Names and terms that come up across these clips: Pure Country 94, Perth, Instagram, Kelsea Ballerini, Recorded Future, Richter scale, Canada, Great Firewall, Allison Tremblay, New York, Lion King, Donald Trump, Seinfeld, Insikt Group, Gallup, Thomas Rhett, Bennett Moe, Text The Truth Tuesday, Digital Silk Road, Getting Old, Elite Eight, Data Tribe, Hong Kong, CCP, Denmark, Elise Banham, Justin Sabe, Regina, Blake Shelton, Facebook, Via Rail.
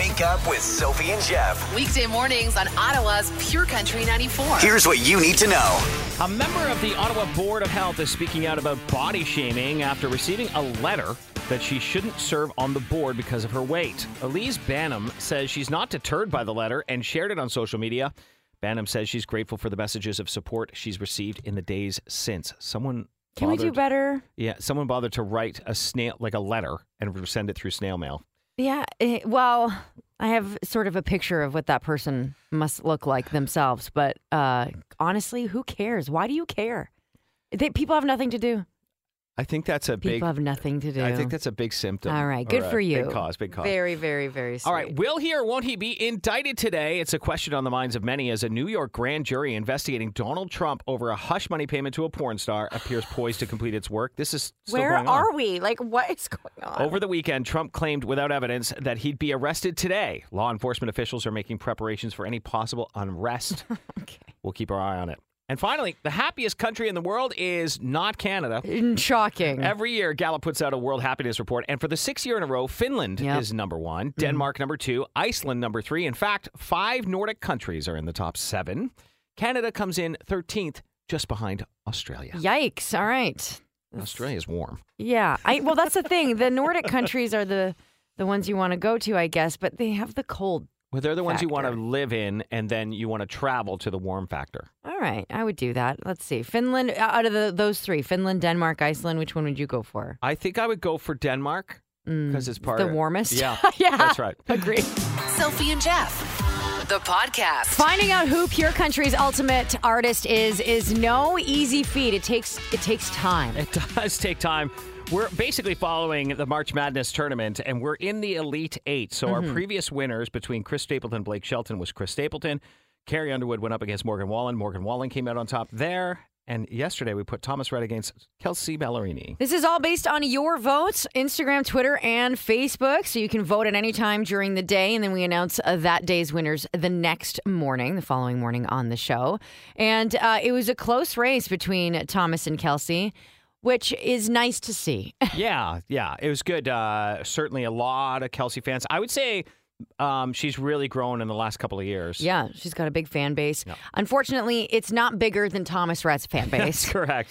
Wake Up with Sophie and Jeff. Weekday mornings on Ottawa's Pure Country 94. Here's what you need to know. A member of the Ottawa Board of Health is speaking out about body shaming after receiving a letter that she shouldn't serve on the board because of her weight. Elise Banham says she's not deterred by the letter and shared it on social media. Banham says she's grateful for the messages of support she's received in the days since. Can we do better? Yeah, someone bothered to write a letter and send it through snail mail. Yeah, well, I have sort of a picture of what that person must look like themselves, but honestly, who cares? Why do you care? People have nothing to do. I think that's a big... People have nothing to do. I think that's a big symptom. All right, good for you. Big cause. Very, very, very sweet. All right, will he or won't he be indicted today? It's a question on the minds of many as a New York grand jury investigating Donald Trump over a hush money payment to a porn star appears poised to complete its work. This is still going on. Where are we? Like, what is going on? Over the weekend, Trump claimed without evidence that he'd be arrested today. Law enforcement officials are making preparations for any possible unrest. Okay. We'll keep our eye on it. And finally, the happiest country in the world is not Canada. Shocking. Every year, Gallup puts out a World Happiness Report. And for the sixth year in a row, Finland is number one, Denmark number two, Iceland number three. In fact, 5 Nordic countries are in the top 7. Canada comes in 13th, just behind Australia. Yikes. All right. Australia's warm. Yeah. Well, that's the thing. The Nordic countries are the ones you want to go to, I guess, but they have the cold. Well, they're the ones you want to live in, and then you want to travel to the warm factor. All right. I would do that. Let's see. Finland, out of those 3, Finland, Denmark, Iceland, which one would you go for? I think I would go for Denmark because it's part of the warmest. Yeah. Yeah. That's right. Agreed. Sophie and Jeff. The podcast. Finding out who Pure Country's ultimate artist is no easy feat. It takes time. It does take time. We're basically following the March Madness tournament, and we're in the Elite Eight. So our previous winners between Chris Stapleton and Blake Shelton was Chris Stapleton. Carrie Underwood went up against Morgan Wallen. Morgan Wallen came out on top there. And yesterday, we put Thomas Rhett against Kelsea Ballerini. This is all based on your votes, Instagram, Twitter, and Facebook. So you can vote at any time during the day. And then we announce that day's winners the following morning on the show. And it was a close race between Thomas and Kelsea, which is nice to see. Yeah. It was good. Certainly a lot of Kelsea fans. I would say... she's really grown in the last couple of years. Yeah, she's got a big fan base. No. Unfortunately, it's not bigger than Thomas Rhett's fan base.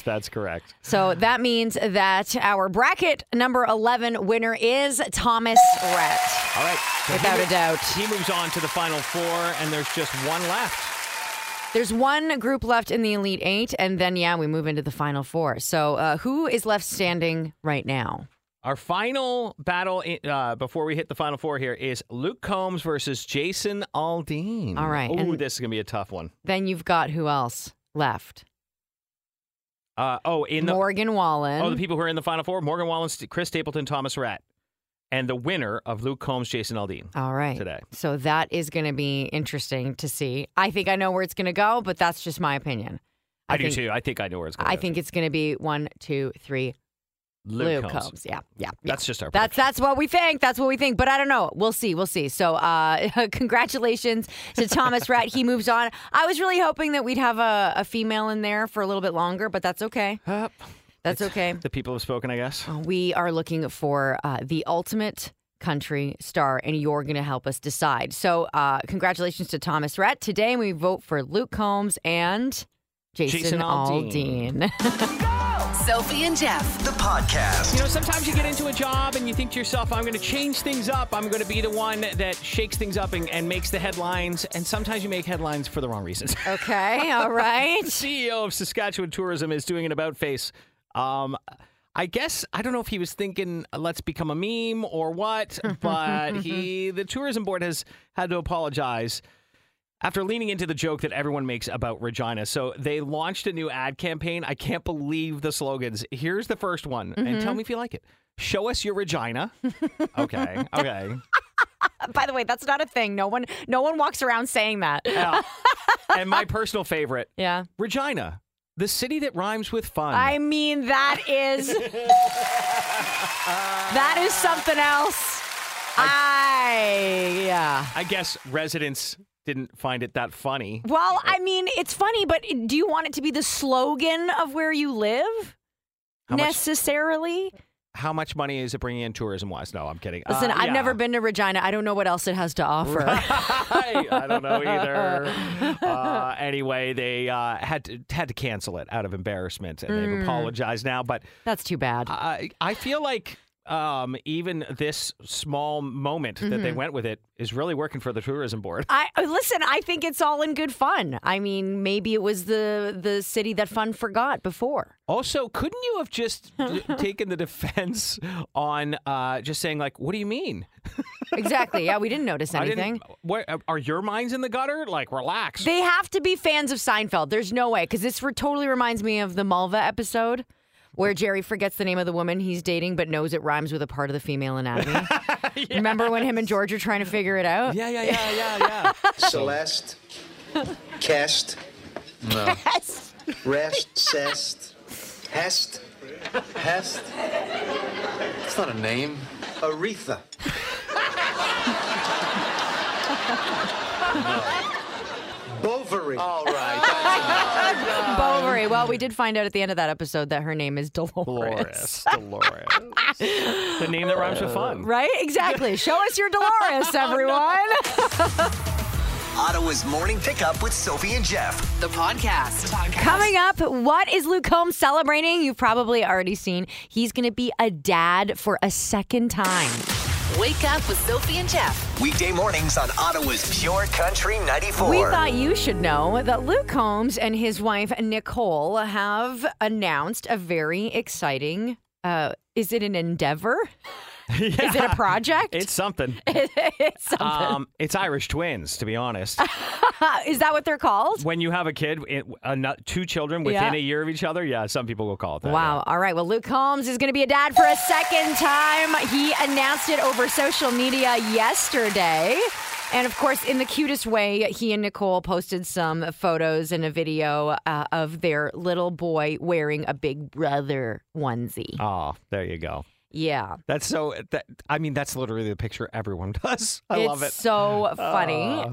That's correct. So that means that our bracket number 11 winner is Thomas Rhett. All right. So without a doubt. He moves on to the final 4, and there's just one left. There's one group left in the Elite Eight, and then, we move into the final 4. So who is left standing right now? Our final battle before we hit the final 4 here is Luke Combs versus Jason Aldean. All right. Ooh, this is going to be a tough one. Then you've got who else left? Morgan Wallen. Oh, the people who are in the final 4? Morgan Wallen, Chris Stapleton, Thomas Rhett. And the winner of Luke Combs, Jason Aldean. All right. Today. So that is going to be interesting to see. I think I know where it's going to go, but that's just my opinion. I do too. I think I know where it's going to go. I think it's going to be 1, 2, 3. Luke Combs. Yeah. That's just our prediction. That's what we think. But I don't know. We'll see. So congratulations to Thomas Rhett. He moves on. I was really hoping that we'd have a female in there for a little bit longer, but that's okay. That's okay. The people have spoken, I guess. We are looking for the ultimate country star, and you're going to help us decide. So congratulations to Thomas Rhett. Today we vote for Luke Combs and Jason Aldean. Sophie and Jeff, the podcast. You know, sometimes you get into a job and you think to yourself, I'm going to change things up. I'm going to be the one that shakes things up and makes the headlines. And sometimes you make headlines for the wrong reasons. Okay, all right. CEO of Saskatchewan Tourism is doing an about-face. I guess, I don't know if he was thinking, let's become a meme or what, but the tourism board has had to apologize after leaning into the joke that everyone makes about Regina. So they launched a new ad campaign. I can't believe the slogans. Here's the first one. And tell me if you like it. Show us your Regina. Okay. By the way, that's not a thing. No one walks around saying that. Yeah. And my personal favorite. Yeah. Regina, the city that rhymes with fun. I mean, that is... that is something else. I guess residents... didn't find it that funny. Well, I mean, it's funny, but do you want it to be the slogan of where you live? Necessarily? How much money is it bringing in tourism-wise? No, I'm kidding. Listen, I've never been to Regina. I don't know what else it has to offer. Right. I don't know either. Anyway, they had to cancel it out of embarrassment, and they've apologized now. But that's too bad. I feel like even this small moment that they went with it is really working for the tourism board. I think it's all in good fun. I mean, maybe it was the city that fun forgot before. Also, couldn't you have just taken the defense on just saying, like, what do you mean? Exactly. Yeah, we didn't notice anything. What, are your minds in the gutter? Like, relax. They have to be fans of Seinfeld. There's no way, because this totally reminds me of the Mulva episode, where Jerry forgets the name of the woman he's dating but knows it rhymes with a part of the female anatomy. Yes. Remember when him and George are trying to figure it out? Yeah. Celeste. Cast. No. Rest. Cest. Hest. Hest. It's not a name. Aretha. No. Bovary. All right. Bovary. Well, we did find out at the end of that episode that her name is Dolores. Dolores. The name that rhymes with fun. Right? Exactly. Show us your Dolores, everyone. Ottawa's Morning Pickup with Sophie and Jeff. The podcast. Coming up, what is Luke Combs celebrating? You've probably already seen. He's going to be a dad for a second time. Wake up with Sophie and Jeff. Weekday mornings on Ottawa's Pure Country 94. We thought you should know that Luke Combs and his wife, Nicole, have announced a very exciting, is it an endeavor? Yeah. Is it a project? It's something. It's something. It's Irish twins, to be honest. Is that what they're called? When you have a kid, two children within a year of each other, some people will call it that. Wow. Yeah. All right. Well, Luke Combs is going to be a dad for a second time. He announced it over social media yesterday. And, of course, in the cutest way, he and Nicole posted some photos and a video of their little boy wearing a Big Brother onesie. Oh, there you go. Yeah. That's so, that's literally the picture everyone does. I love it. It's so funny.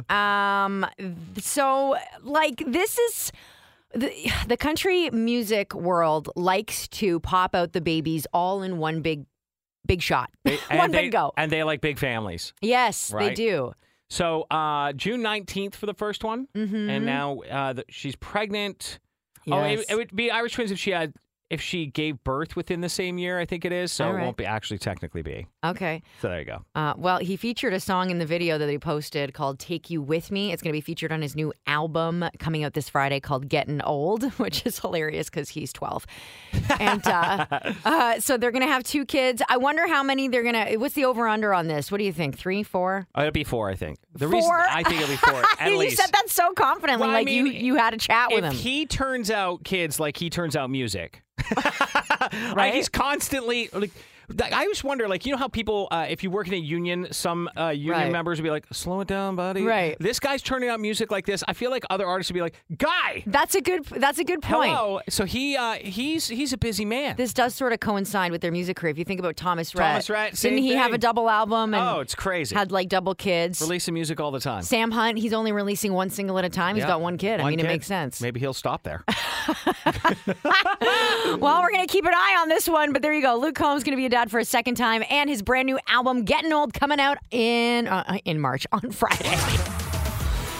This is, the country music world likes to pop out the babies all in one big shot. Big go. And they like big families. Yes, right? They do. So June 19th for the first one. Mm-hmm. And now she's pregnant. Yes. Oh, it would be Irish twins if she had... If she gave birth within the same year, I think it is, so it won't be actually technically be. Okay. So there you go. Well, he featured a song in the video that he posted called Take You With Me. It's going to be featured on his new album coming out this Friday called Getting Old, which is hilarious because he's 12. And so they're going to have two kids. I wonder how many they're going to... What's the over-under on this? What do you think? 3, 4? It'll be 4, I think. The 4? Reason I think it'll be 4, at least. You said that so confidently, well, you had a chat with him. If he turns out kids like he turns out music... Right? He's constantly I always wonder, like, you know how people, if you work in a union, some union members would be like, slow it down, buddy. Right. This guy's turning out music like this. I feel like other artists would be like, guy. That's a good point. Hello. So he's a busy man. This does sort of coincide with their music career. If you think about Thomas Rhett. Didn't he have a double album? And it's crazy. Had like double kids. Releasing music all the time. Sam Hunt, he's only releasing one single at a time. He's got one kid. It makes sense. Maybe he'll stop there. Well, we're going to keep an eye on this one, but there you go. Luke Combs going to be a dad for a second time, and his brand new album, Getting Old, coming out in March on Friday.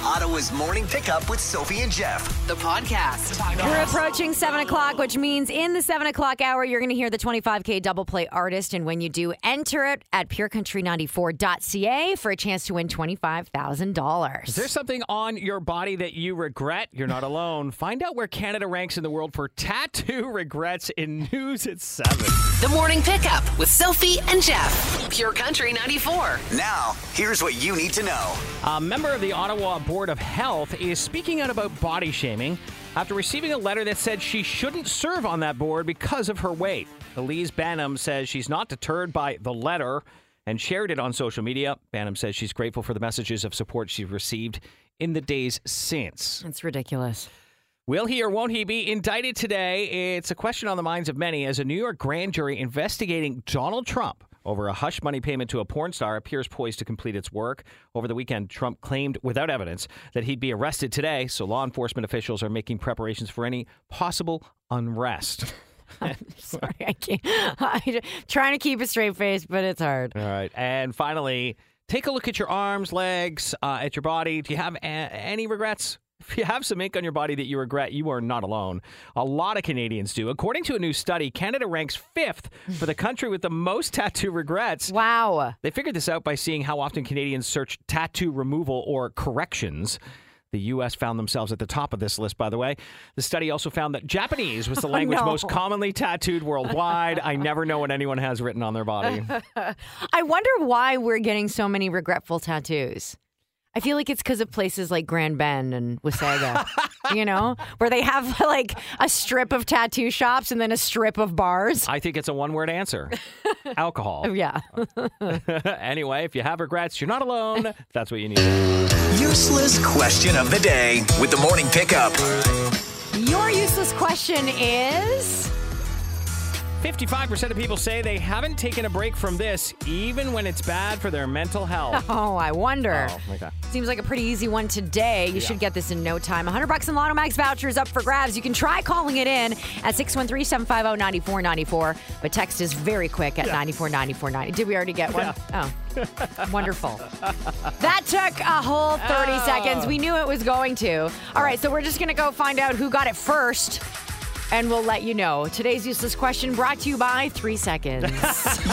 Ottawa's Morning Pickup with Sophie and Jeff, the podcast. We're approaching 7 o'clock, which means in the 7 o'clock hour, you're going to hear the 25K Double Play artist, and when you do, enter it at purecountry94.ca for a chance to win $25,000. Is there something on your body that you regret? You're not alone. Find out where Canada ranks in the world for tattoo regrets in news at 7. The Morning Pickup with Sophie and Jeff, Pure Country 94. Now, here's what you need to know. A member of the Ottawa Board of Health is speaking out about body shaming after receiving a letter that said she shouldn't serve on that board because of her weight. Elise Banham says she's not deterred by the letter and shared it on social media. Banham says she's grateful for the messages of support she's received in the days since. It's ridiculous. Will he or won't he be indicted today? It's a question on the minds of many as a New York grand jury investigating Donald Trump over a hush money payment to a porn star appears poised to complete its work. Over the weekend, Trump claimed without evidence that he'd be arrested today, so law enforcement officials are making preparations for any possible unrest. Sorry, I can't. I'm trying to keep a straight face, but it's hard. All right. And finally, take a look at your arms, legs, at your body. Do you have any regrets? If you have some ink on your body that you regret, you are not alone. A lot of Canadians do. According to a new study, Canada ranks fifth for the country with the most tattoo regrets. Wow. They figured this out by seeing how often Canadians search tattoo removal or corrections. The U.S. found themselves at the top of this list, by the way. The study also found that Japanese was the language most commonly tattooed worldwide. I never know what anyone has written on their body. I wonder why we're getting so many regretful tattoos. I feel like it's because of places like Grand Bend and Wasaga, you know, where they have like a strip of tattoo shops and then a strip of bars. I think it's a one-word answer. Alcohol. Yeah. Anyway, if you have regrets, you're not alone. That's what you need. Useless question of the day with the morning pickup. Your useless question is... 55% of people say they haven't taken a break from this, even when it's bad for their mental health. Oh, I wonder. Oh, okay. Seems like a pretty easy one today. You should get this in no time. $100 in Lotto Max vouchers up for grabs. You can try calling it in at 613-750-9494. But text is very quick at 949490. Did we already get one? Yeah. Oh, wonderful. That took a whole 30 seconds. We knew it was going to. All right, so we're just going to go find out who got it first. And we'll let you know. Today's useless question brought to you by 3 seconds.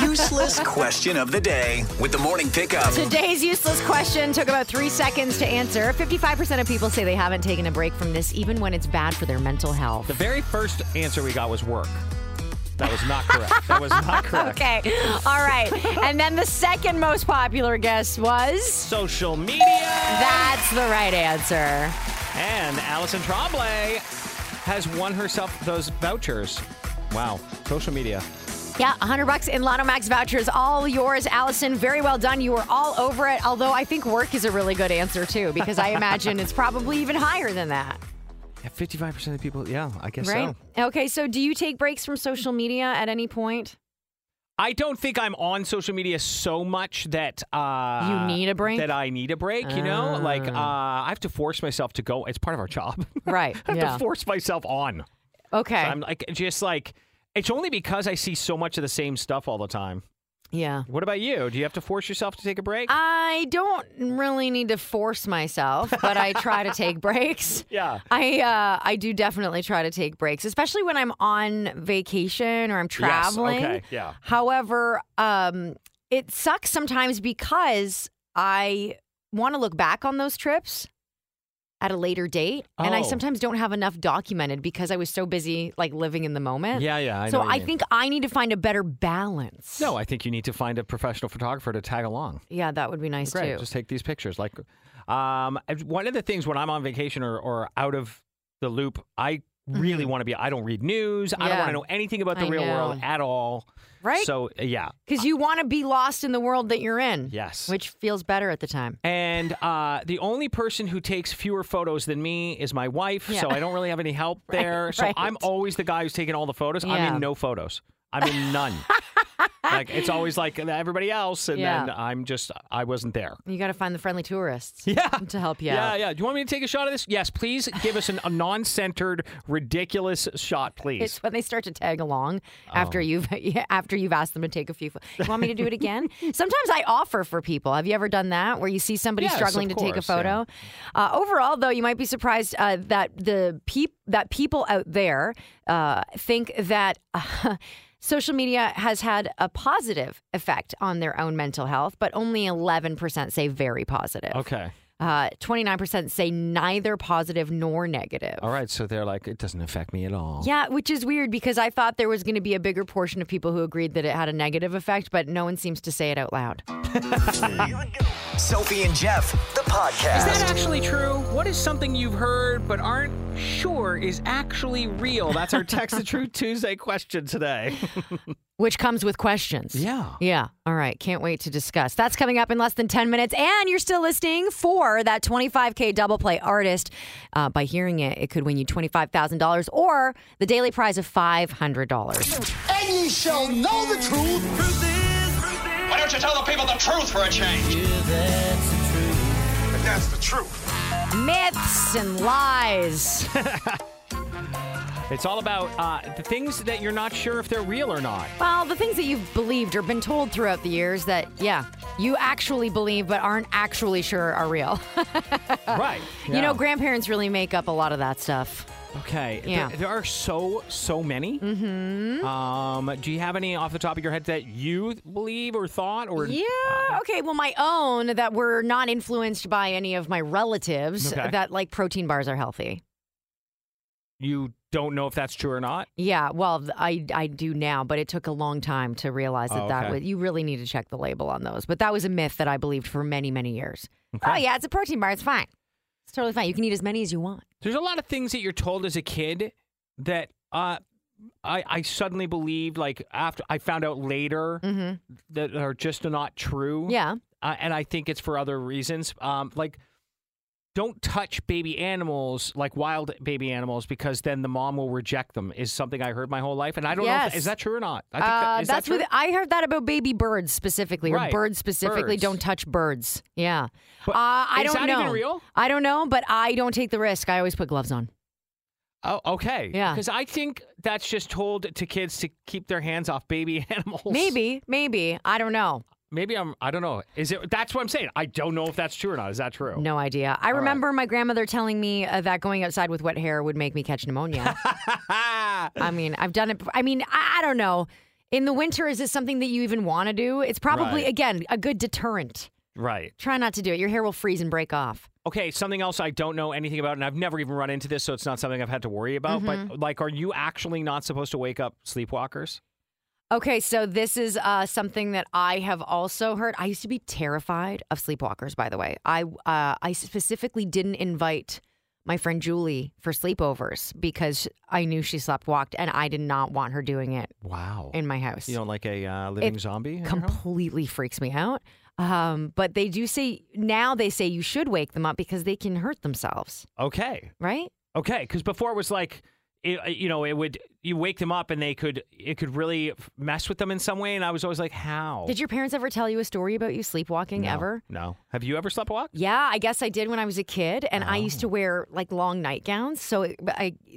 Useless question of the day with the morning pickup. Today's useless question took about 3 seconds to answer. 55% of people say they haven't taken a break from this, even when it's bad for their mental health. The very first answer we got was work. That was not correct. That was not correct. Okay. All right. And then the second most popular guess was? Social media. That's the right answer. And Allison Tremblay has won herself those vouchers. Wow. Social media. Yeah, $100 in Lotto Max vouchers, all yours, Allison. Very well done. You were all over it, although I think work is a really good answer, too, because I imagine it's probably even higher than that. Yeah, 55% of people, yeah, I guess right? So. Okay, so do you take breaks from social media at any point? I don't think I'm on social media so much that... you need a break? That I need a break, you know? Like, I have to force myself to go. It's part of our job. Right, I have to force myself on. Okay. So I'm like, just like... It's only because I see so much of the same stuff all the time. Yeah. What about you? Do you have to force yourself to take a break? I don't really need to force myself, but I try to take breaks. Yeah. I do definitely try to take breaks, especially when I'm on vacation or I'm traveling. Yes, okay, yeah. However, it sucks sometimes because I want to look back on those trips at a later date, and I sometimes don't have enough documented because I was so busy, like, living in the moment. Yeah. I think I need to find a better balance. No, I think you need to find a professional photographer to tag along. Yeah, that would be nice, too. Just take these pictures. Like, one of the things when I'm on vacation or out of the loop, I really want to be, I don't read news. Yeah. I don't want to know anything about the real world at all. Right? So, yeah. Because you want to be lost in the world that you're in. Yes. Which feels better at the time. And the only person who takes fewer photos than me is my wife, so I don't really have any help there. Right, so I'm always the guy who's taking all the photos. Yeah. I'm in no photos. I'm in none. Like, it's always like everybody else, and then I wasn't there. You got to find the friendly tourists to help you out. Yeah. Do you want me to take a shot of this? Yes, please give us a non-centered, ridiculous shot, please. It's when they start to tag along after you've asked them to take a few. You want me to do it again? Sometimes I offer for people. Have you ever done that, where you see somebody struggling to take a photo? Yeah. Overall, though, you might be surprised that people out there think that... Social media has had a positive effect on their own mental health, but only 11% say very positive. Okay. 29% say neither positive nor negative. All right, so they're like, it doesn't affect me at all. Yeah, which is weird because I thought there was going to be a bigger portion of people who agreed that it had a negative effect, but no one seems to say it out loud. Sophie and Jeff, the podcast. Is that actually true? What is something you've heard but aren't sure is actually real? That's our Text the Truth Tuesday question today. Which comes with questions. Yeah. All right. Can't wait to discuss. That's coming up in less than 10 minutes. And you're still listening for that $25,000 double play artist. By hearing it, it could win you $25,000 or the daily prize of $500. And ye shall know the truth. Why don't you tell the people the truth for a change? Yeah, that's the truth. And that's the truth. Myths and lies. It's all about the things that you're not sure if they're real or not. Well, the things that you've believed or been told throughout the years that, yeah, you actually believe but aren't actually sure are real. Right. Yeah. You know, grandparents really make up a lot of that stuff. Okay. Yeah. There are so many. Mm-hmm. Do you have any off the top of your head that you believe or thought? Or yeah. Okay. Well, my own that were not influenced by any of my relatives, okay, that like protein bars are healthy. You don't know if that's true or not? Yeah. Well, I do now, but it took a long time to realize that, that was, you really need to check the label on those. But that was a myth that I believed for many, many years. Okay. Oh, yeah. It's a protein bar. It's fine. It's totally fine. You can eat as many as you want. There's a lot of things that you're told as a kid that I suddenly believed, like, after I found out later, mm-hmm, that are just not true. Yeah. And I think it's for other reasons. Like, don't touch baby animals, like wild baby animals, because then the mom will reject them, is something I heard my whole life. And I don't know, is that true or not? I think that's true? I heard that about baby birds specifically, right, or birds specifically. Don't touch birds. Yeah. But I don't know. Is that even real? I don't know, but I don't take the risk. I always put gloves on. Oh, okay. Yeah. Because I think that's just told to kids to keep their hands off baby animals. Maybe. I don't know. I don't know. That's what I'm saying. I don't know if that's true or not. Is that true? No idea. I remember my grandmother telling me that going outside with wet hair would make me catch pneumonia. I mean, I've done it. I mean, I don't know. In the winter, is this something that you even want to do? It's probably, again, a good deterrent. Right. Try not to do it. Your hair will freeze and break off. Okay, something else I don't know anything about, and I've never even run into this, so it's not something I've had to worry about. Mm-hmm. But, like, are you actually not supposed to wake up sleepwalkers? Okay, so this is something that I have also heard. I used to be terrified of sleepwalkers, by the way. I specifically didn't invite my friend Julie for sleepovers because I knew she sleepwalked, and I did not want her doing it. Wow. In my house. You don't like a living zombie? It completely freaks me out. But they do say, now they say you should wake them up because they can hurt themselves. Okay. Right? Okay, because before it was like... You wake them up and it could really mess with them in some way. And I was always like, how? Did your parents ever tell you a story about you sleepwalking ever? No. Have you ever sleepwalked? Yeah, I guess I did when I was a kid. And I used to wear like long nightgowns. So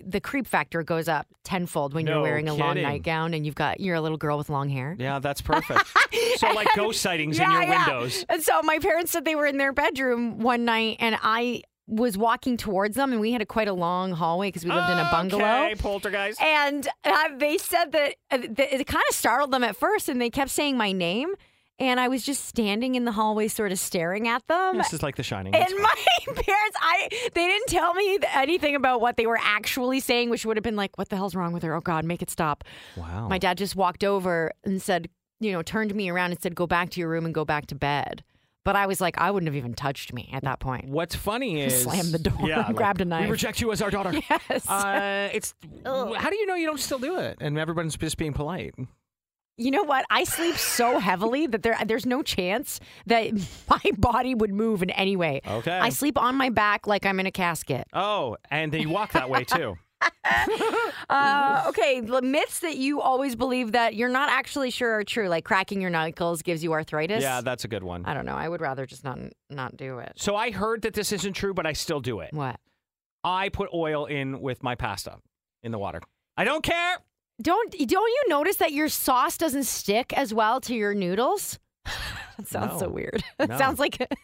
the creep factor goes up tenfold when you're wearing a long nightgown and you're a little girl with long hair. Yeah, that's perfect. So like ghost sightings in your windows. And so my parents said they were in their bedroom one night and I was walking towards them, and we had quite a long hallway because we lived in a bungalow. Okay, poltergeist. And they said that it kind of startled them at first, and they kept saying my name. And I was just standing in the hallway sort of staring at them. This is like The Shining. And my parents, they didn't tell me anything about what they were actually saying, which would have been like, what the hell's wrong with her? Oh, God, make it stop. Wow. My dad just walked over and said, turned me around and said, go back to your room and go back to bed. But I was like, I wouldn't have even touched me at that point. What's funny is... slammed the door and grabbed a knife. We reject you as our daughter. Yes. How do you know you don't still do it? And everyone's just being polite. You know what? I sleep so heavily that there's no chance that my body would move in any way. Okay. I sleep on my back like I'm in a casket. Oh, and then you walk that way too. Okay, the myths that you always believe that you're not actually sure are true, like cracking your knuckles gives you arthritis. Yeah, that's a good one. I don't know. I would rather just not do it. So I heard that this isn't true, but I still do it. What? I put oil in with my pasta in the water. I don't care. Don't you notice that your sauce doesn't stick as well to your noodles? That sounds so weird. That sounds like a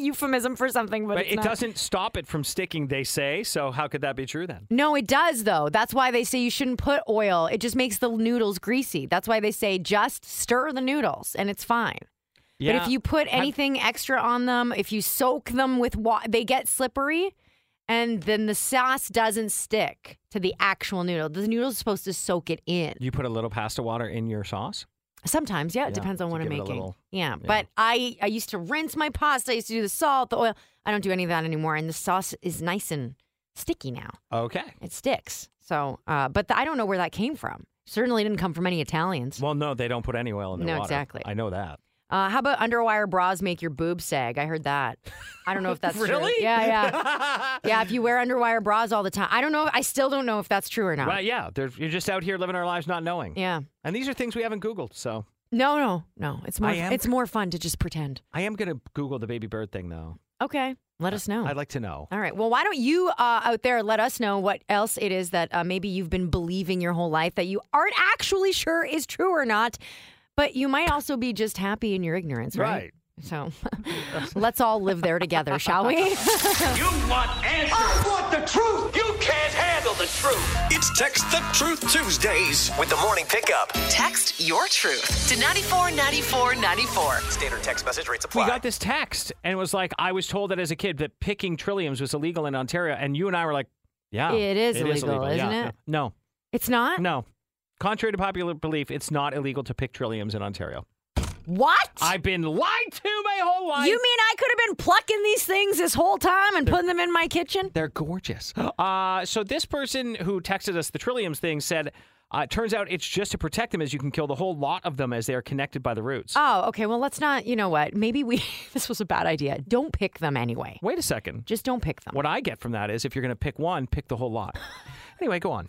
euphemism for something, but it doesn't stop it from sticking, they say. So how could that be true then? No, it does, though. That's why they say you shouldn't put oil. It just makes the noodles greasy. That's why they say just stir the noodles and it's fine. Yeah. But if you put anything extra on them, if you soak them with water, they get slippery. And then the sauce doesn't stick to the actual noodle. The noodle's supposed to soak it in. You put a little pasta water in your sauce? Sometimes, yeah. It depends on what I'm making. But I used to rinse my pasta. I used to do the salt, the oil. I don't do any of that anymore. And the sauce is nice and sticky now. Okay. It sticks. So, but I don't know where that came from. Certainly didn't come from any Italians. Well, no, they don't put any oil in their water. No, exactly. I know that. How about underwire bras make your boobs sag? I heard that. I don't know if that's really true. Yeah. Yeah, if you wear underwire bras all the time. I don't know. I still don't know if that's true or not. Right, yeah. You're just out here living our lives not knowing. Yeah. And these are things we haven't Googled, so. No. It's more fun to just pretend. I am going to Google the baby bird thing, though. Okay. Let us know. I'd like to know. All right. Well, why don't you out there let us know what else it is that maybe you've been believing your whole life that you aren't actually sure is true or not, but you might also be just happy in your ignorance, right? So let's all live there together, shall we? You want answers. I want the truth. You can't handle the truth. It's Text the Truth Tuesdays with the morning pickup. Text your truth to 949494. Standard text message rates apply. We got this text and it was like, I was told that as a kid that picking trilliums was illegal in Ontario. And you and I were like, yeah. It is illegal, isn't it? No. It's not? No. Contrary to popular belief, it's not illegal to pick trilliums in Ontario. What? I've been lied to my whole life. You mean I could have been plucking these things this whole time and putting them in my kitchen? They're gorgeous. So this person who texted us the trilliums thing said, it turns out it's just to protect them as you can kill the whole lot of them as they are connected by the roots. Oh, okay. Well, let's not, you know what? Maybe this was a bad idea. Don't pick them anyway. Wait a second. Just don't pick them. What I get from that is if you're going to pick one, pick the whole lot. Anyway, go on.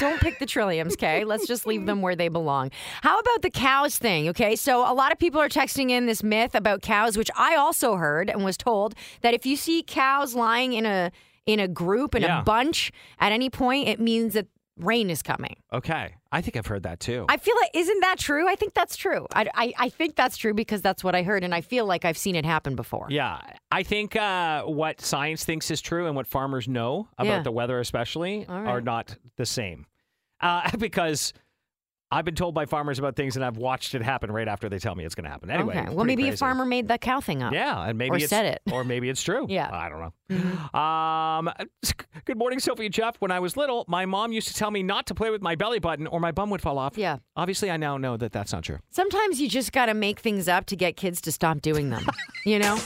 Don't pick the trilliums, okay? Let's just leave them where they belong. How about the cows thing, okay? So a lot of people are texting in this myth about cows, which I also heard and was told that if you see cows lying in a group, in a bunch at any point, it means that rain is coming. Okay. I think I've heard that too. I feel like, isn't that true? I think that's true. I think that's true because that's what I heard and I feel like I've seen it happen before. Yeah. I think what science thinks is true and what farmers know about the weather especially are not the same. Because I've been told by farmers about things and I've watched it happen right after they tell me it's going to happen. Anyway. Okay. Well, maybe a farmer made that cow thing up. Yeah. And maybe said it. Or maybe it's true. Yeah. I don't know. Mm-hmm. Good morning, Sophie and Jeff. When I was little, my mom used to tell me not to play with my belly button or my bum would fall off. Yeah. Obviously, I now know that that's not true. Sometimes you just got to make things up to get kids to stop doing them. You know?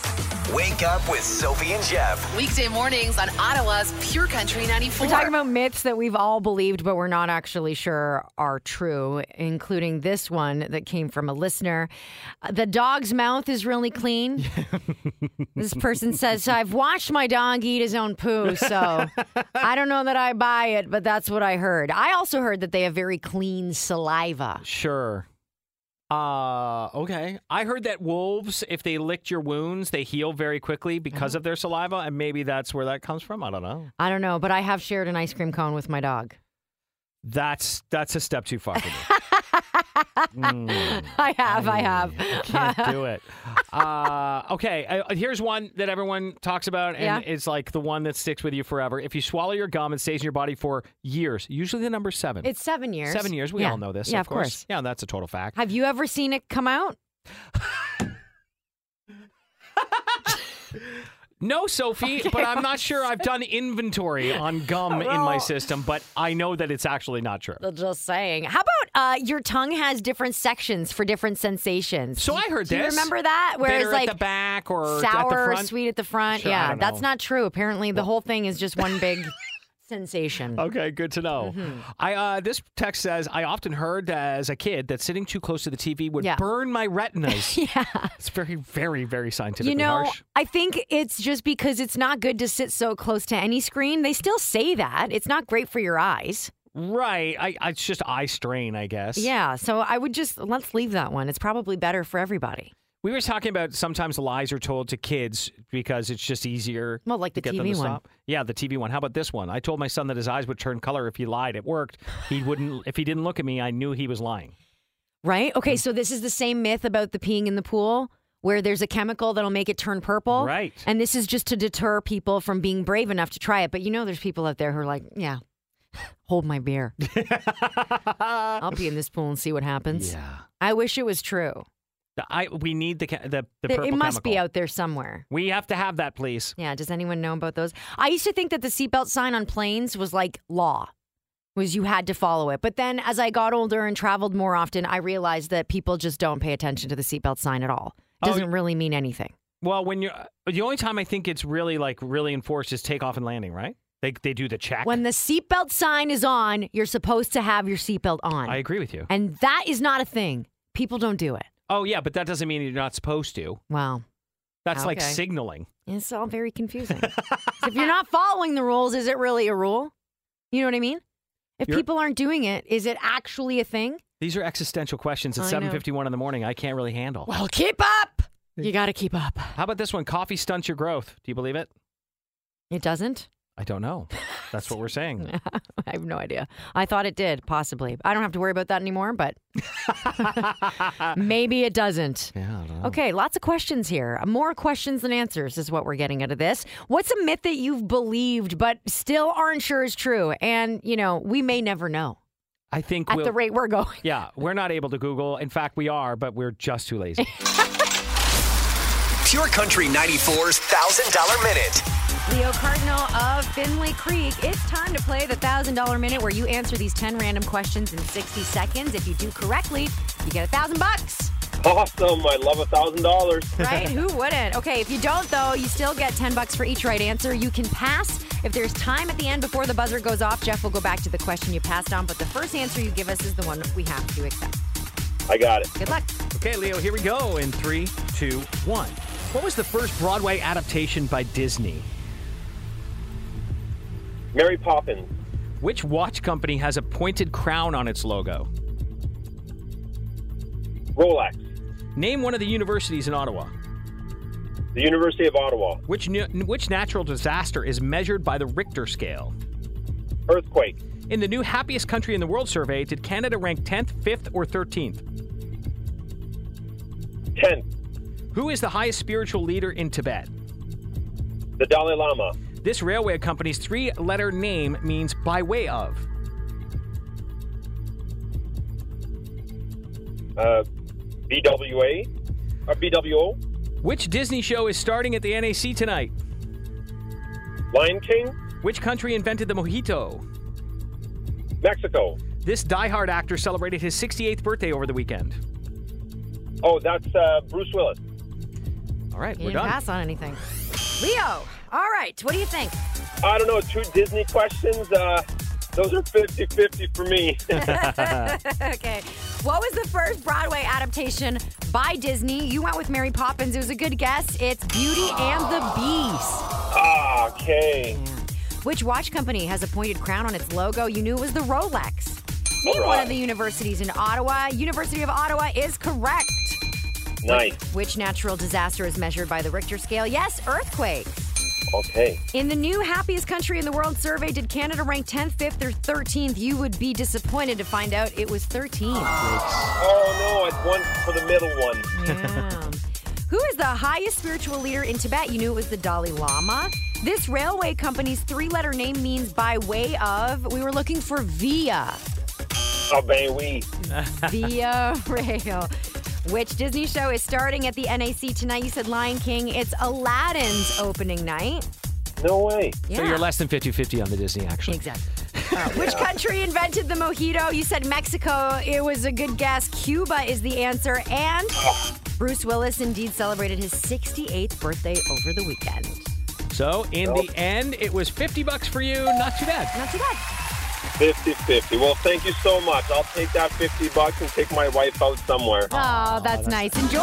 Wake up with Sophie and Jeff. Weekday mornings on Ottawa's Pure Country 94. We're talking about myths that we've all believed, but we're not actually sure are true, including this one that came from a listener. The dog's mouth is really clean. This person says, I've watched my dog eat his own poo, so I don't know that I buy it, but that's what I heard. I also heard that they have very clean saliva. Sure. Okay. I heard that wolves, if they licked your wounds, they heal very quickly because of their saliva, and maybe that's where that comes from. I don't know, but I have shared an ice cream cone with my dog. That's a step too far for me. I have. I can't do it. Okay, here's one that everyone talks about, and it's like the one that sticks with you forever. If you swallow your gum, it stays in your body for years. Usually the number's 7. It's 7 years. 7 years. We all know this. Yeah, of course. Yeah, that's a total fact. Have you ever seen it come out? No, Sophie, okay, but I'm not sure I've done inventory on gum in my system, but I know that it's actually not true. Just saying. How about your tongue has different sections for different sensations? So I heard this. Do you remember that? Where it's like at the back or sour at the front? Or sweet at the front. Sure, yeah, that's not true. Apparently, the whole thing is just one big sensation. Okay, good to know. Mm-hmm. This text says, I often heard as a kid that sitting too close to the TV would burn my retinas. Yeah. It's very, very, very scientifically harsh. I think it's just because it's not good to sit so close to any screen. They still say that. It's not great for your eyes. Right. It's just eye strain, I guess. Yeah. So let's leave that one. It's probably better for everybody. We were talking about sometimes lies are told to kids because it's just easier. Well, like the TV one. Yeah, the TV one. How about this one? I told my son that his eyes would turn color if he lied. It worked. He wouldn't. If he didn't look at me, I knew he was lying. Right? Okay, so this is the same myth about the peeing in the pool where there's a chemical that'll make it turn purple. Right. And this is just to deter people from being brave enough to try it. But there's people out there who are like, hold my beer. I'll pee in this pool and see what happens. Yeah. I wish it was true. We need the purple chemical. It must be out there somewhere. We have to have that, please. Yeah, does anyone know about those? I used to think that the seatbelt sign on planes was like law, was you had to follow it. But then as I got older and traveled more often, I realized that people just don't pay attention to the seatbelt sign at all. It doesn't really mean anything. Well, when the only time I think it's really like really enforced is takeoff and landing, right? They do the check. When the seatbelt sign is on, you're supposed to have your seatbelt on. I agree with you. And that is not a thing. People don't do it. Oh, yeah, but that doesn't mean you're not supposed to. Wow. That's like signaling. It's all very confusing. If you're not following the rules, is it really a rule? You know what I mean? If people aren't doing it, is it actually a thing? These are existential questions at 7:51 in the morning. I can't really handle. Well, keep up. You got to keep up. How about this one? Coffee stunts your growth. Do you believe it? It doesn't? I don't know. That's what we're saying. I have no idea. I thought it did, possibly. I don't have to worry about that anymore, but maybe it doesn't. Yeah, I don't know. Okay, lots of questions here. More questions than answers is what we're getting out of this. What's a myth that you've believed but still aren't sure is true? And, you know, we may never know. I think at the rate we're going. Yeah, we're not able to Google. In fact, we are, but we're just too lazy. Pure Country 94's $1,000 Minute. Leo Cardinal of Finley Creek, it's time to play the $1,000 Minute, where you answer these 10 random questions in 60 seconds. If you do correctly, you get $1,000. Awesome. I love $1,000. Right? Who wouldn't? Okay, if you don't, though, you still get $10 for each right answer. You can pass. If there's time at the end before the buzzer goes off, Jeff will go back to the question you passed on, but the first answer you give us is the one we have to accept. I got it. Good luck. Okay, Leo, here we go in 3, 2, 1. What was the first Broadway adaptation by Disney? Mary Poppins. Which watch company has a pointed crown on its logo? Rolex. Name one of the universities in Ottawa. The University of Ottawa. Which natural disaster is measured by the Richter scale? Earthquake. In the new Happiest Country in the World survey, did Canada rank 10th, 5th, or 13th? 10th. Who is the highest spiritual leader in Tibet? The Dalai Lama. This railway company's 3-letter name means by way of. BWA or BWO. Which Disney show is starting at the NAC tonight? Lion King. Which country invented the mojito? Mexico. This Die Hard actor celebrated his 68th birthday over the weekend. Oh, that's Bruce Willis. All right, we're done. You didn't pass on anything. Leo, all right, what do you think? I don't know, 2 Disney questions. Those are 50-50 for me. Okay. What was the first Broadway adaptation by Disney? You went with Mary Poppins. It was a good guess. It's Beauty and the Beast. Okay. Yeah. Which watch company has a pointed crown on its logo? You knew it was the Rolex. Name one of the universities in Ottawa. University of Ottawa is correct. Nice. Which natural disaster is measured by the Richter scale? Yes, earthquake. Okay. In the new Happiest Country in the World survey, did Canada rank 10th, 5th, or 13th? You would be disappointed to find out it was 13th. Oh, no, it's one for the middle one. Yeah. Who is the highest spiritual leader in Tibet? You knew it was the Dalai Lama. This railway company's 3-letter name means by way of. We were looking for Via. Oh, baby. Via Rail. Which Disney show is starting at the NAC tonight? You said Lion King. It's Aladdin's opening night. No way. Yeah. So you're less than 50-50 on the Disney, actually. Exactly. Which country invented the mojito? You said Mexico. It was a good guess. Cuba is the answer. And Bruce Willis indeed celebrated his 68th birthday over the weekend. So in the end, it was $50 for you. Not too bad. Not too bad. 50-50. Well, thank you so much. I'll take that $50 and take my wife out somewhere. Oh, that's nice. Enjoy.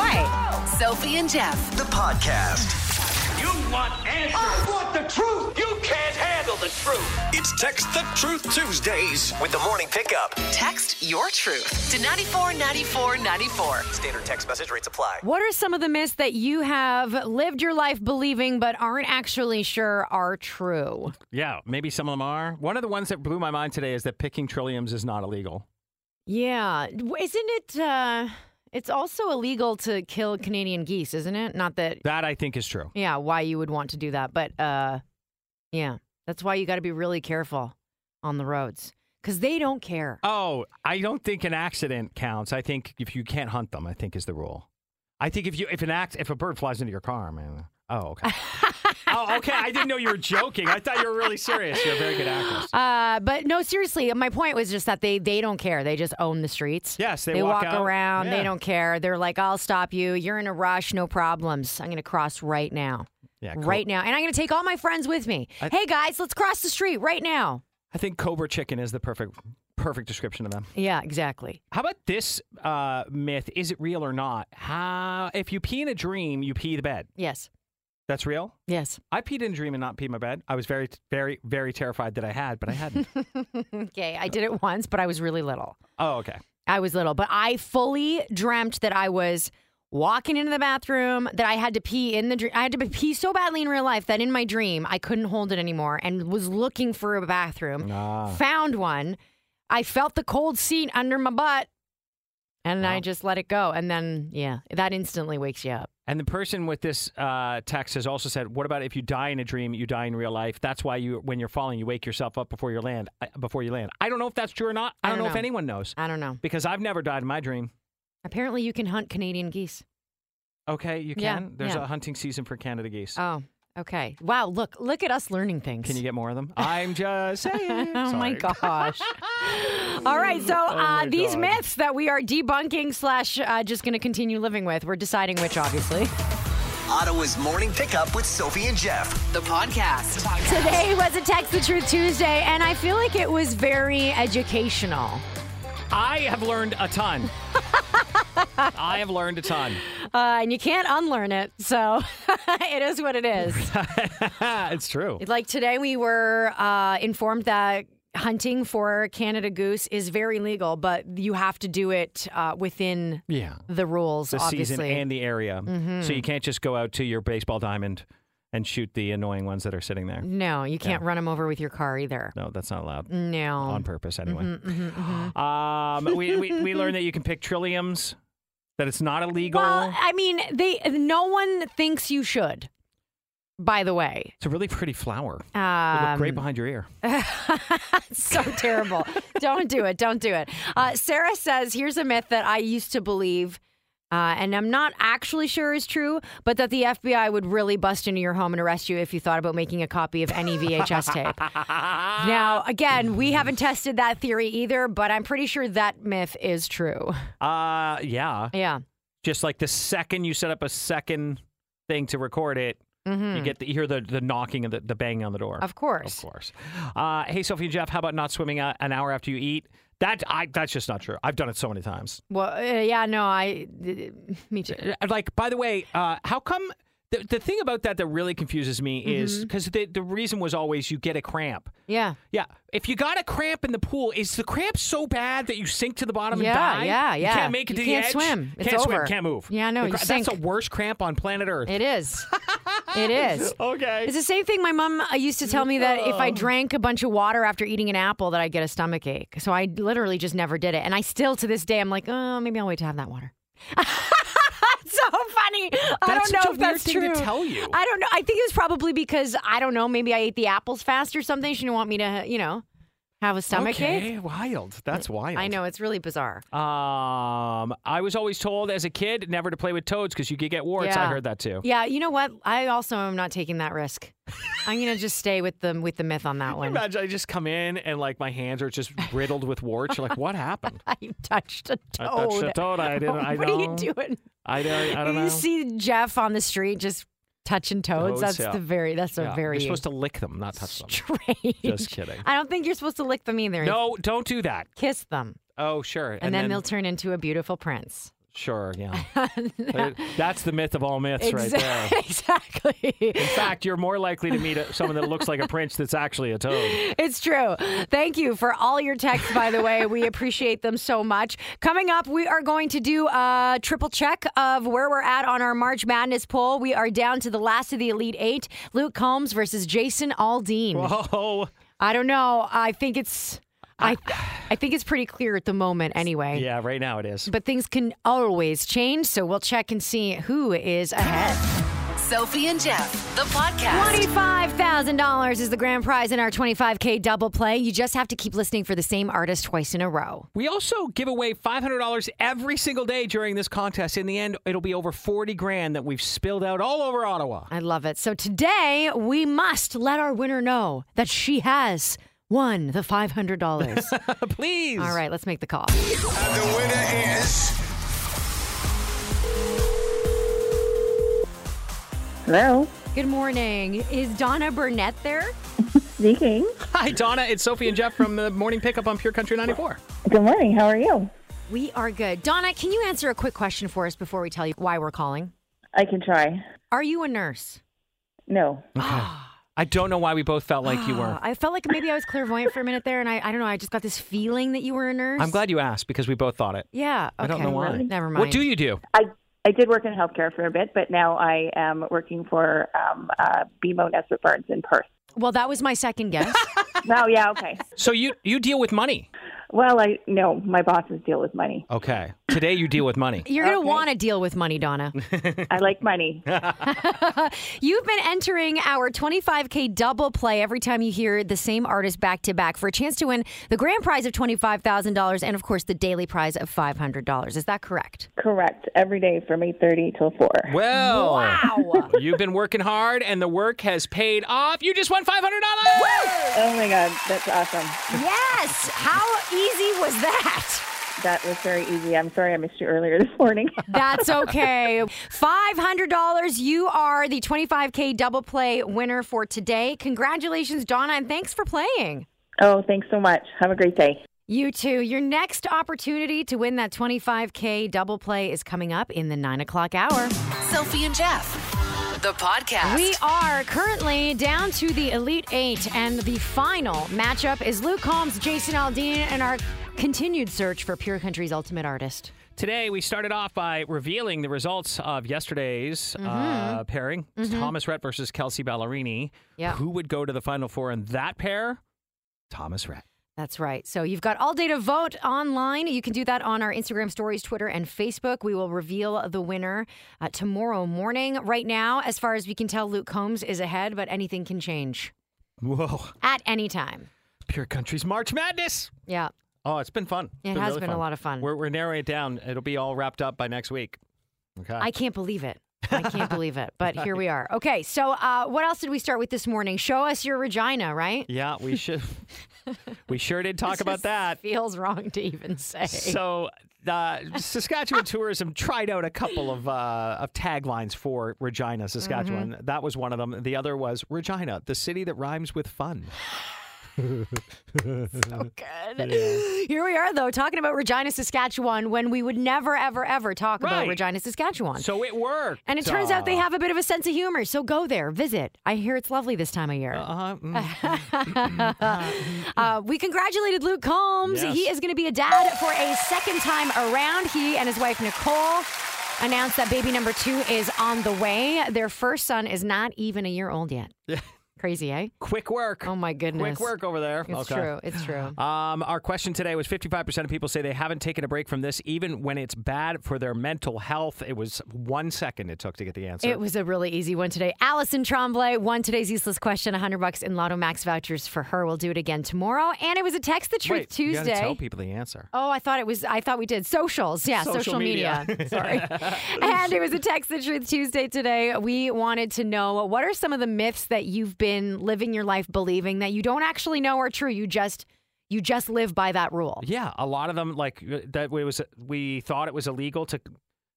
Sophie and Jeff, the podcast. You want answers. I want the truth. You can't handle the truth. It's Text the Truth Tuesdays with the morning pickup. Text your truth to 949494. Standard text message rates apply. What are some of the myths that you have lived your life believing but aren't actually sure are true? Yeah, maybe some of them are. One of the ones that blew my mind today is that picking trilliums is not illegal. Yeah. Isn't it... It's also illegal to kill Canadian geese, isn't it? Not that... That, I think, is true. Yeah, why you would want to do that. But, yeah, that's why you got to be really careful on the roads. Because they don't care. Oh, I don't think an accident counts. I think if you can't hunt them, I think is the rule. I think if a bird flies into your car, man... Oh, okay. I didn't know you were joking. I thought you were really serious. You're a very good actress. But no, seriously, my point was just that they don't care. They just own the streets. Yes, they walk out, around. Yeah. They don't care. They're like, I'll stop you. You're in a rush. No problems. I'm going to cross right now. Yeah, cool. Right now. And I'm going to take all my friends with me. Hey, guys, let's cross the street right now. I think Cobra Chicken is the perfect description of them. Yeah, exactly. How about this myth? Is it real or not? If you pee in a dream, you pee the bed. Yes. That's real? Yes. I peed in a dream and not peed in my bed. I was very, very, very terrified that I had, but I hadn't. Okay. I did it once, but I was really little. Oh, okay. I was little, but I fully dreamt that I was walking into the bathroom, that I had to pee in the dream. I had to pee so badly in real life that in my dream, I couldn't hold it anymore and was looking for a bathroom, found one. I felt the cold seat under my butt and I just let it go. And then, yeah, that instantly wakes you up. And the person with this text has also said, what about if you die in a dream, you die in real life? That's why you, when you're falling, you wake yourself up before you land. I don't know if that's true or not. I don't know if anyone knows. I don't know. Because I've never died in my dream. Apparently, you can hunt Canadian geese. Okay, you can? Yeah, there's a hunting season for Canada geese. Oh, okay. Wow, look at us learning things. Can you get more of them? I'm just saying. Oh, my gosh. All right, so these myths that we are debunking / just going to continue living with, we're deciding which, obviously. Ottawa's Morning Pickup with Sophie and Jeff, the podcast. Today was a Text the Truth Tuesday, and I feel like it was very educational. I have learned a ton. I have learned a ton. And you can't unlearn it, so it is what it is. It's true. Like today we were informed that hunting for Canada goose is very legal, but you have to do it within the rules, obviously. The season and the area. Mm-hmm. So you can't just go out to your baseball diamond and shoot the annoying ones that are sitting there. No, you can't run them over with your car either. No, that's not allowed. No. On purpose, anyway. We learned that you can pick trilliums, that it's not illegal. Well, I mean, no one thinks you should, by the way. It's a really pretty flower. It looks great behind your ear. So terrible. Don't do it. Don't do it. Sarah says, here's a myth that I used to believe and I'm not actually sure is true, but that the FBI would really bust into your home and arrest you if you thought about making a copy of any VHS tape. Now, again, we haven't tested that theory either, but I'm pretty sure that myth is true. Yeah. Yeah. Just like the second you set up a second thing to record it, you get you hear the knocking and the banging on the door. Of course. Of course. Hey, Sophie and Jeff, how about not swimming an hour after you eat? That's just not true. I've done it so many times. Well, me too. Like, by the way, how come the thing about that really confuses me is because the reason was always you get a cramp. Yeah. Yeah. If you got a cramp in the pool, is the cramp so bad that you sink to the bottom and die? Yeah. You can't make it to the edge. You can't swim. It's over. Can't move. Yeah, no, you sink. That's the worst cramp on planet Earth. It is. It is. Okay. It's the same thing my mom used to tell me that if I drank a bunch of water after eating an apple that I'd get a stomach ache. So I literally just never did it. And I still, to this day, I'm like, oh, maybe I'll wait to have that water. So funny. I don't know if that's true. That's such a weird thing to tell you. I don't know. I think it was probably because, I don't know, maybe I ate the apples fast or something. She didn't want me to, have a stomach ache. Okay, wild. That's wild. I know, it's really bizarre. I was always told as a kid never to play with toads because you could get warts. Yeah. I heard that too. Yeah, you know what? I also am not taking that risk. I'm going to just stay with the myth on that one. Imagine I just come in and like my hands are just riddled with warts. You're like, what happened? You touched a toad. I touched a toad. I didn't. I know. What are you doing? I don't know. You see Jeff on the street just touching toads. That's very. You're supposed to lick them, not touch them. Strange. Just kidding. I don't think you're supposed to lick them either. No, don't do that. Kiss them. Oh, sure. And then they'll turn into a beautiful prince. Sure, yeah. That's the myth of all myths right there. Exactly. In fact, you're more likely to meet someone that looks like a prince that's actually a toad. It's true. Thank you for all your texts, by the way. We appreciate them so much. Coming up, we are going to do a triple check of where we're at on our March Madness poll. We are down to the last of the Elite Eight, Luke Combs versus Jason Aldean. Whoa. I don't know. I think it's... I think it's pretty clear at the moment anyway. Yeah, right now it is. But things can always change, so we'll check and see who is ahead. Sophie and Jeff, the podcast. $25,000 is the grand prize in our 25K double play. You just have to keep listening for the same artist twice in a row. We also give away $500 every single day during this contest. In the end, it'll be over 40 grand that we've spilled out all over Ottawa. I love it. So today, we must let our winner know that she has won the $500. Please. All right, let's make the call. And the winner is... Hello. Good morning. Is Donna Burnett there? Speaking. Hi, Donna. It's Sophie and Jeff from the Morning Pickup on Pure Country 94. Good morning. How are you? We are good. Donna, can you answer a quick question for us before we tell you why we're calling? I can try. Are you a nurse? No. Okay. I don't know why we both felt like you were. I felt like maybe I was clairvoyant for a minute there, and I don't know. I just got this feeling that you were a nurse. I'm glad you asked because we both thought it. Yeah. Okay. I don't know why. Never mind. What do you do? I did work in healthcare for a bit, but now I am working for BMO Nesbitt Barnes in Perth. Well, that was my second guess. Oh, yeah, okay. So you deal with money. Well, no, my bosses deal with money. Okay. Today you deal with money. You're going to want to deal with money, Donna. I like money. You've been entering our 25K double play every time you hear the same artist back to back for a chance to win the grand prize of $25,000 and, of course, the daily prize of $500. Is that correct? Correct. Every day from 8:30 till 4. Well, wow. You've been working hard and the work has paid off. You just won $500. Woo! Oh, my God. That's awesome. Yes. How easy was that? That was very easy. I'm sorry I missed you earlier this morning. That's okay. $500. You are the 25K double play winner for today. Congratulations, Donna, and thanks for playing. Oh, thanks so much. Have a great day. You too. Your next opportunity to win that 25K double play is coming up in the 9 o'clock hour. Sophie and Jeff. The podcast. We are currently down to the Elite Eight, and the final matchup is Luke Combs, Jason Aldean, and our continued search for Pure Country's ultimate artist. Today, we started off by revealing the results of yesterday's pairing. Mm-hmm. Thomas Rhett versus Kelsea Ballerini. Yep. Who would go to the Final Four in that pair? Thomas Rhett. That's right. So you've got all day to vote online. You can do that on our Instagram stories, Twitter, and Facebook. We will reveal the winner tomorrow morning. Right now, as far as we can tell, Luke Combs is ahead, but anything can change. Whoa. At any time. Pure Country's March Madness. Yeah. Oh, it's been fun. It has been really fun. A lot of fun. We're narrowing it down. It'll be all wrapped up by next week. Okay. I can't believe it. I can't believe it, but here we are. Okay, so what else did we start with this morning? Show us your Regina, right? Yeah, we should. We sure did talk about that. Feels wrong to even say. So Saskatchewan Tourism tried out a couple of taglines for Regina, Saskatchewan. Mm-hmm. That was one of them. The other was Regina, the city that rhymes with fun. So good. Yeah. Here we are, though, talking about Regina, Saskatchewan, when we would never, ever, ever talk about Regina, Saskatchewan. So it worked. And it turns out they have a bit of a sense of humor. So go there. Visit. I hear it's lovely this time of year. We congratulated Luke Combs. Yes. He is going to be a dad for a second time around. He and his wife, Nicole, announced that baby number 2 is on the way. Their first son is not even a year old yet. Crazy, eh? Quick work. Oh, my goodness. Quick work over there. It's true. It's true. Our question today was 55% of people say they haven't taken a break from this, even when it's bad for their mental health. It was 1 second it took to get the answer. It was a really easy one today. Allison Tremblay won today's useless question, $100 in Lotto Max vouchers for her. We'll do it again tomorrow. And it was a Text the Truth Tuesday. You got to tell people the answer. Oh, I thought we did. Socials. Yeah, social media. Sorry. And it was a Text the Truth Tuesday today. We wanted to know, what are some of the myths that you've been living your life believing that you don't actually know are true? You just live by that rule. Yeah, a lot of them, like that we thought it was illegal to,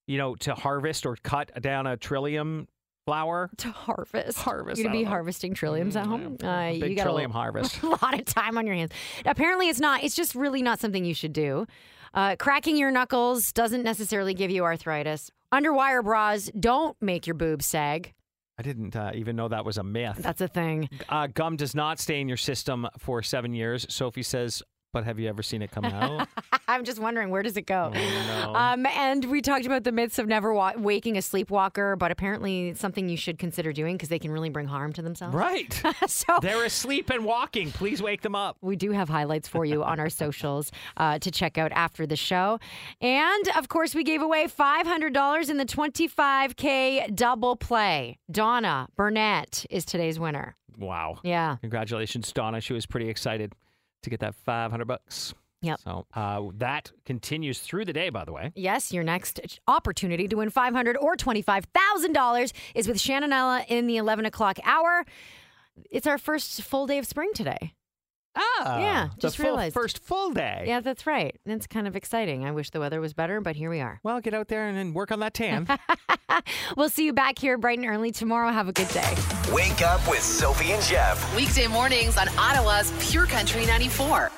to harvest or cut down a trillium flower. To harvest. You're gonna be harvesting trilliums at home. Big trillium harvest. A lot of time on your hands. Apparently, it's not. It's just really not something you should do. Cracking your knuckles doesn't necessarily give you arthritis. Underwire bras don't make your boobs sag. I didn't even know that was a myth. That's a thing. Gum does not stay in your system for 7 years. Sophie says, but have you ever seen it come out? I'm just wondering, where does it go? Oh, no. And we talked about the myths of never waking a sleepwalker, but apparently it's something you should consider doing because they can really bring harm to themselves. Right. So they're asleep and walking. Please wake them up. We do have highlights for you on our socials to check out after the show. And, of course, we gave away $500 in the 25K double play. Donna Burnett is today's winner. Wow. Yeah. Congratulations, Donna. She was pretty excited to get that $500. Yep. So that continues through the day, by the way. Yes, your next opportunity to win $500 or $25,000 is with Shannonella in the 11 o'clock hour. It's our first full day of spring today. Oh, yeah, just realized. First full day. Yeah, that's right. That's kind of exciting. I wish the weather was better, but here we are. Well, get out there and then work on that tan. We'll see you back here bright and early tomorrow. Have a good day. Wake up with Sophie and Jeff. Weekday mornings on Ottawa's Pure Country 94.